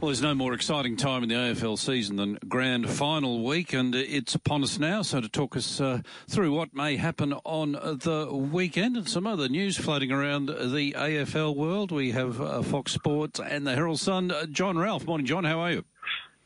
Well, there's no more exciting time in the AFL season than grand final week, and it's upon us now. So to talk us through what may happen on the weekend and some other news floating around the AFL world, we have Fox Sports and the Herald Sun, John Ralph. Morning, John. How are you?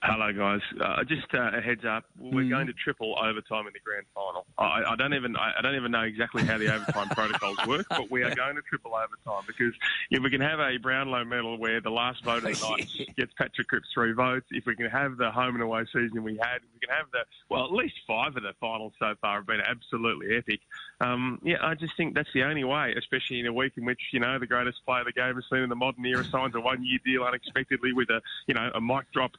Hello, guys. Just a heads up, we're going to triple overtime in the grand final. I don't even know exactly how the overtime protocols work, but we are going to triple overtime because if we can have a Brownlow medal where the last vote of the night gets Patrick Cripps 3 votes, if we can have the home and away season we had, if we can have the, well, at least 5 of the finals so far have been absolutely epic. I just think that's the only way, especially in a week in which, you know, the greatest player the game has seen in the modern era signs a 1-year deal unexpectedly with a mic drop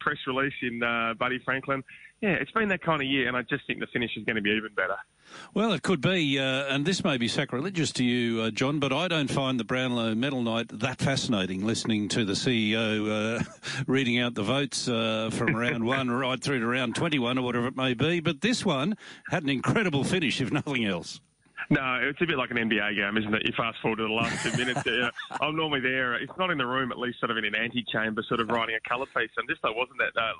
press release in Buddy Franklin. Yeah, it's been that kind of year, and I just think the finish is going to be even better. Well, it could be, and this may be sacrilegious to you, John, but I don't find the Brownlow medal night that fascinating, listening to the CEO reading out the votes from round 1 right through to round 21 or whatever it may be. But this one had an incredible finish, if nothing else. No, it's a bit like an NBA game, isn't it? You fast forward to the last 2 minutes. I'm normally there, if not in the room, at least sort of in an antechamber, sort of writing a colour piece. And this, though,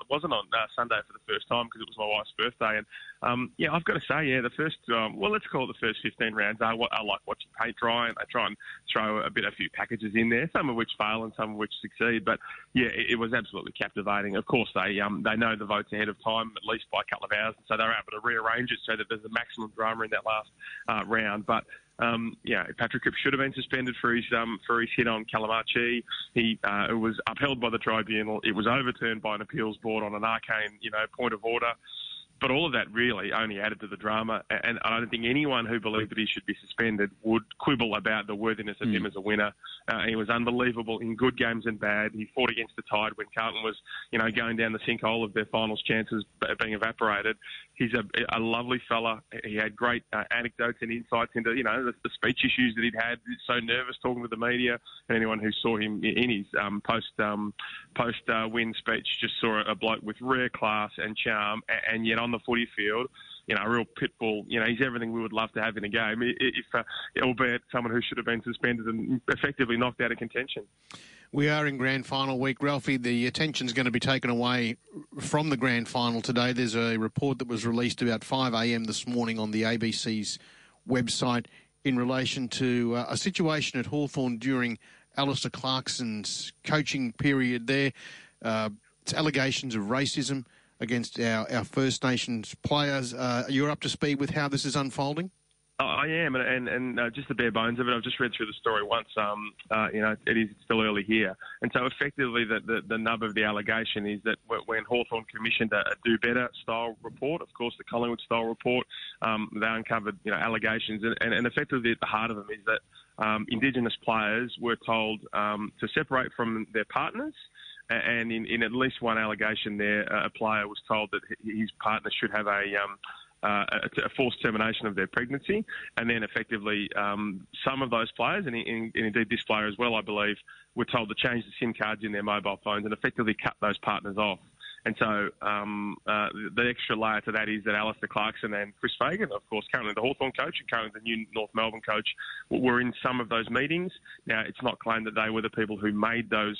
wasn't on Sunday for the first time because it was my wife's birthday. And I've got to say, the first, let's call it the first 15 rounds. I like watching paint dry, and I try and throw a few packages in there, some of which fail and some of which succeed. But yeah, it was absolutely captivating. Of course, they know the votes ahead of time, at least by a couple of hours, and so they're able to rearrange it so that there's a maximum drama in that last round. But Patrick Cripps should have been suspended for his hit on Kalamachi. It was upheld by the tribunal. It was overturned by an appeals board on an arcane, point of order. But all of that really only added to the drama, and I don't think anyone who believed that he should be suspended would quibble about the worthiness of him as a winner. He was unbelievable in good games and bad. He fought against the tide when Carlton was, going down the sinkhole of their finals chances being evaporated. He's a lovely fella. He had great anecdotes and insights into, the speech issues that he'd had. He's so nervous talking to the media, and anyone who saw him in his post-win speech just saw a bloke with rare class and charm, and yet on the footy field, a real pit bull. He's everything we would love to have in a game, if albeit someone who should have been suspended and effectively knocked out of contention. We are in grand final week. Ralphie, the attention's going to be taken away from the grand final today. There's a report that was released about 5 a.m. this morning on the ABC's website in relation to a situation at Hawthorn during Alistair Clarkson's coaching period there. It's allegations of racism against our First Nations players. You're up to speed with how this is unfolding? I am, and just the bare bones of it. I've just read through the story once. It's still early here. And so effectively the nub of the allegation is that when Hawthorn commissioned a do-better style report, of course the Collingwood style report, they uncovered allegations. And effectively at the heart of them is that Indigenous players were told to separate from their partners. And in at least one allegation there, a player was told that his partner should have a forced termination of their pregnancy. And then effectively some of those players, and indeed this player as well, I believe, were told to change the SIM cards in their mobile phones and effectively cut those partners off. And so the extra layer to that is that Alistair Clarkson and Chris Fagan, of course, currently the Hawthorn coach and currently the new North Melbourne coach, were in some of those meetings. Now, it's not claimed that they were the people who made those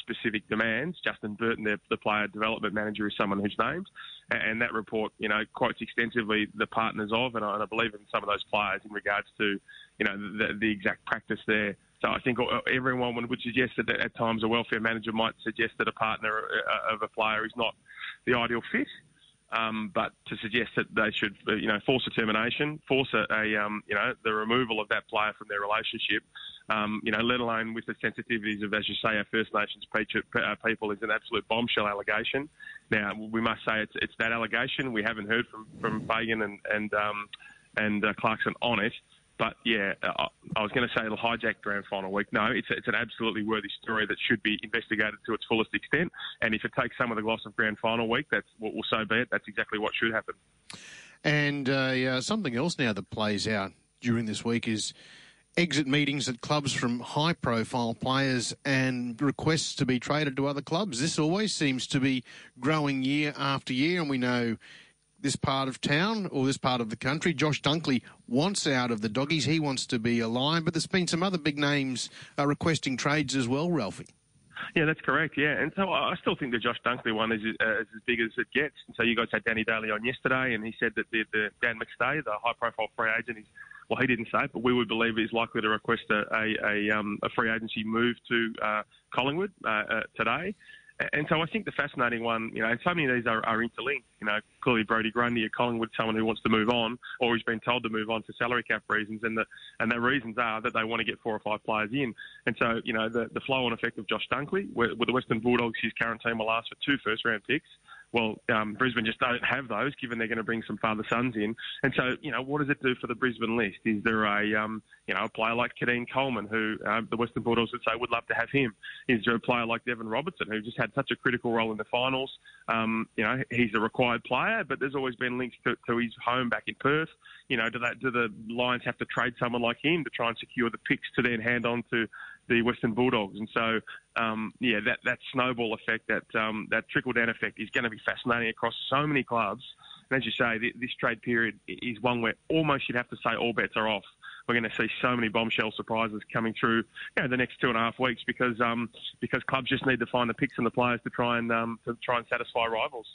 specific demands. Justin Burton, the player development manager, is someone who's named. And that report, quotes extensively the partners of, and I believe in some of those players in regards to, the exact practice there. So I think everyone would suggest that at times a welfare manager might suggest that a partner of a player is not the ideal fit, but to suggest that they should, force a termination, the removal of that player from their relationship, let alone with the sensitivities of, as you say, our First Nations people, is an absolute bombshell allegation. Now we must say it's that allegation. We haven't heard from Fagan and Clarkson on it. But, I was going to say it'll hijack grand final week. No, it's an absolutely worthy story that should be investigated to its fullest extent. And if it takes some of the gloss of grand final week, that's what will so be it. That's exactly what should happen. And something else now that plays out during this week is exit meetings at clubs from high-profile players and requests to be traded to other clubs. This always seems to be growing year after year, and we know this part of town or this part of the country, Josh Dunkley wants out of the Doggies. He wants to be a Lion, but there's been some other big names requesting trades as well, Ralphie. Yeah, that's correct, yeah. And so I still think the Josh Dunkley one is as big as it gets. And so you guys had Danny Daly on yesterday, and he said that the Dan McStay, the high-profile free agent, is, well, he didn't say it, but we would believe he's likely to request a free agency move to Collingwood today. And so I think the fascinating one, you know, so many of these are interlinked. You know, clearly Brodie Grundy at Collingwood, someone who wants to move on, or he's been told to move on for salary cap reasons, and the reasons are that they want to get 4 or 5 players in. And so, you know, the flow-on effect of Josh Dunkley, with the Western Bulldogs, his current team will ask for 2 first-round picks. Well, Brisbane just don't have those, given they're going to bring some father-sons in. And so, you know, what does it do for the Brisbane list? Is there a player like Kadeen Coleman, who the Western Bulldogs would say would love to have him? Is there a player like Devon Robertson, who just had such a critical role in the finals? You know, he's a required player, but there's always been links to his home back in Perth. You know, do the Lions have to trade someone like him to try and secure the picks to then hand on to the Western Bulldogs? And so, that snowball effect, that trickle-down effect is going to be fascinating across so many clubs. And as you say, this trade period is one where almost you'd have to say all bets are off. We're going to see so many bombshell surprises coming through, you know, the next 2.5 weeks because clubs just need to find the picks and the players to try and satisfy rivals.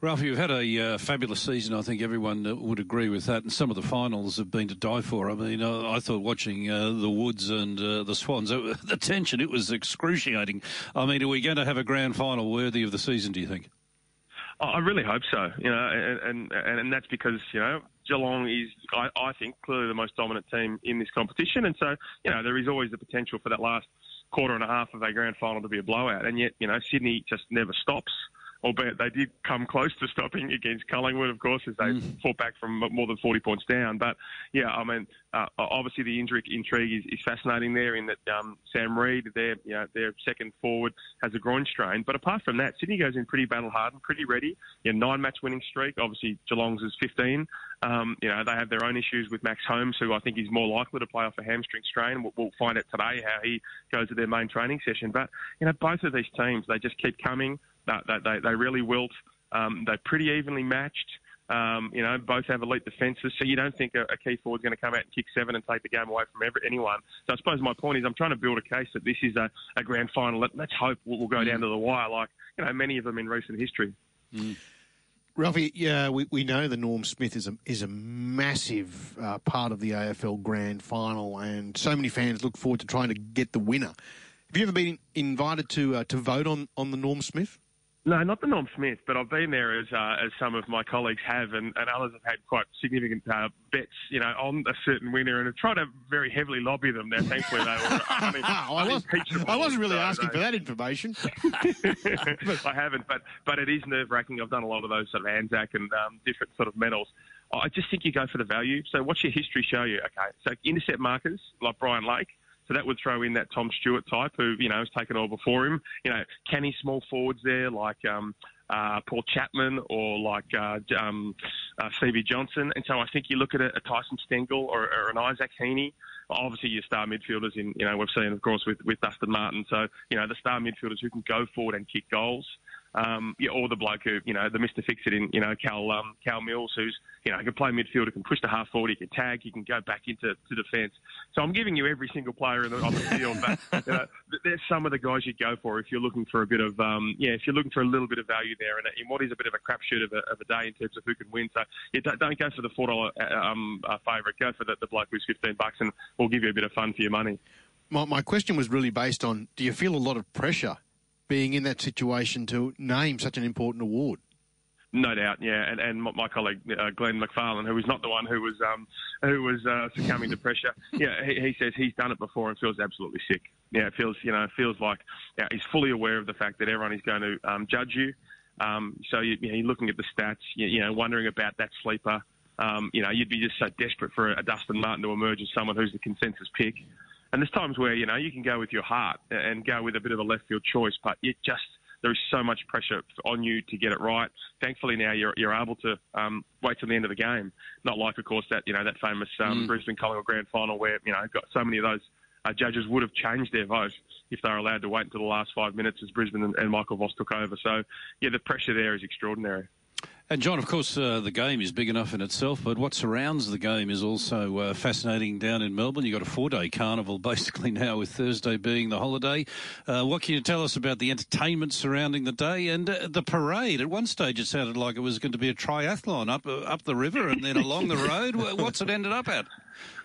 Ralphie, you've had a fabulous season. I think everyone would agree with that. And some of the finals have been to die for. I mean, I thought watching the Woods and the Swans, the tension, it was excruciating. I mean, are we going to have a grand final worthy of the season, do you think? I really hope so. You know, and that's because, you know, Geelong is, I think, clearly the most dominant team in this competition. And so, you know, there is always the potential for that last 1/4 and a half of a grand final to be a blowout. And yet, you know, Sydney just never stops. Albeit they did come close to stopping against Collingwood, of course, as they fought back from more than 40 points down. But, yeah, I mean, obviously the intrigue is fascinating there in that Sam Reid, their second forward, has a groin strain. But apart from that, Sydney goes in pretty battle-hardened, pretty ready. You know, 9-match winning streak. Obviously, Geelong's is 15. You know, they have their own issues with Max Holmes, who I think is more likely to play off a hamstring strain. We'll find out today how he goes to their main training session. But, you know, both of these teams, they just keep coming. They really wilt. They're pretty evenly matched. You know, both have elite defences, so you don't think a key forward's going to come out and kick 7 and take the game away from anyone. So I suppose my point is I'm trying to build a case that this is a grand final. Let's hope we'll go down to the wire like, you know, many of them in recent history. Mm. Ralphie, yeah, we know that Norm Smith is a massive part of the AFL grand final, and so many fans look forward to trying to get the winner. Have you ever been invited to vote on the Norm Smith? No, not the Norm Smith, but I've been there as some of my colleagues have, and others have had quite significant bets, you know, on a certain winner, and have tried to very heavily lobby them. Now, thankfully, they were I wasn't really asking for that information. I haven't, but it is nerve-wracking. I've done a lot of those sort of Anzac and different sort of medals. I just think you go for the value. So what's your history show you? Okay, so intercept markers like Brian Lake. So that would throw in that Tom Stewart type who, you know, has taken all before him. You know, canny small forwards there like Paul Chapman or like Stevie Johnson. And so I think you look at a Tyson Stengel or an Isaac Heaney. Obviously, your star midfielders in, you know, we've seen, of course, with Dustin Martin. So, you know, the star midfielders who can go forward and kick goals. Or the bloke who, you know, the Mr. Fix-It in, you know, Cal Mills, who's, you know, he can play midfield, he can push the half forward, he can tag, he can go back into defence. So I'm giving you every single player on the field, but you know, there's some of the guys you'd go for if you're looking for a bit of, if you're looking for a little bit of value there, and in what is a bit of a crapshoot of a day in terms of who can win. So yeah, don't go for the $4 favourite, go for the bloke who's $15, and we'll give you a bit of fun for your money. My question was really based on, do you feel a lot of pressure being in that situation to name such an important award? No doubt, yeah. And my colleague, Glenn McFarlane, who is not the one who was succumbing to pressure, yeah, he says he's done it before and feels absolutely sick. Yeah, it feels like, yeah, he's fully aware of the fact that everyone is going to judge you. So you're looking at the stats, you know, wondering about that sleeper. You know, you'd be just so desperate for a Dustin Martin to emerge as someone who's the consensus pick. And there's times where, you know, you can go with your heart and go with a bit of a left-field choice, but it just, there is so much pressure on you to get it right. Thankfully now you're able to wait till the end of the game. Not like, of course, that, you know, that famous Brisbane Collingwood Grand Final where, you know, got so many of those judges would have changed their vote if they were allowed to wait until the last 5 minutes as Brisbane and Michael Voss took over. So, yeah, the pressure there is extraordinary. And, John, of course, the game is big enough in itself, but what surrounds the game is also fascinating down in Melbourne. You've got a four-day carnival basically now, with Thursday being the holiday. What can you tell us about the entertainment surrounding the day and the parade? At one stage it sounded like it was going to be a triathlon up the river and then along the road. What's it ended up at?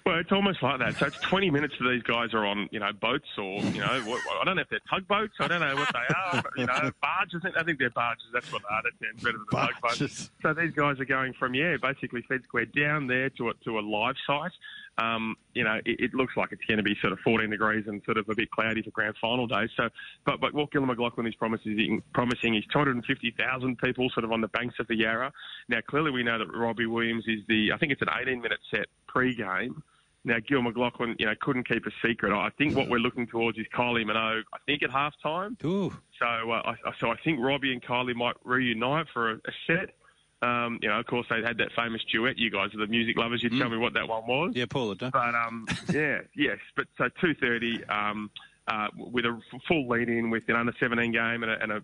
Well, it's almost like that. So it's 20 minutes that these guys are on, boats or, I don't know if they're tugboats. I don't know what they are. But, barges. I think they're barges. That's what they are. That sounds better than tugboats. So these guys are going from, basically Fed Square down there to a live site. It looks like it's going to be sort of 14 degrees and sort of a bit cloudy for grand final day. So, but what Gillon McLachlan is promising is 250,000 people sort of on the banks of the Yarra. Now, clearly we know that Robbie Williams is I think it's an 18-minute set pre-game. Now, Gillon McLachlan, couldn't keep a secret. I think what we're looking towards is Kylie Minogue, I think, at halftime. Ooh. So I think Robbie and Kylie might reunite for a set. Of course, they had that famous duet. You guys are the music lovers. You'd tell me what that one was. Yeah, Paul, don't. But, yes. But so 2:30 with a full lead-in with an under-17 game and a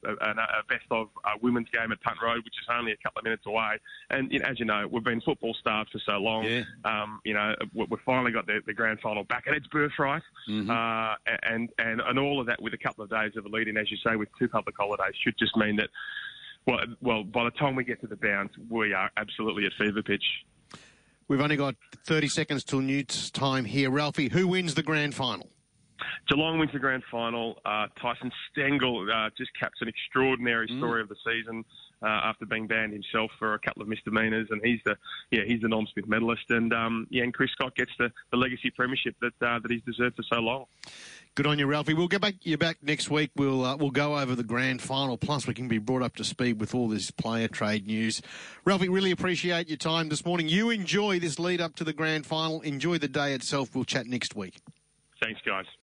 best-of women's game at Punt Road, which is only a couple of minutes away. And, as you know, we've been football-starved for so long. Yeah. We've finally got the grand final back at its birthright. Mm-hmm. And all of that with a couple of days of a lead-in, as you say, with two public holidays should just mean that, well, by the time we get to the bounce, we are absolutely at fever pitch. We've only got 30 seconds till Newt's time here. Ralphie, who wins the grand final? Geelong wins the grand final. Tyson Stengel just caps an extraordinary story of the season after being banned himself for a couple of misdemeanours, and he's the Norm Smith medalist, and Chris Scott gets the legacy premiership that he's deserved for so long. Good on you, Ralphie. We'll get you back next week. We'll go over the grand final. Plus, we can be brought up to speed with all this player trade news. Ralphie, really appreciate your time this morning. You enjoy this lead up to the grand final. Enjoy the day itself. We'll chat next week. Thanks, guys.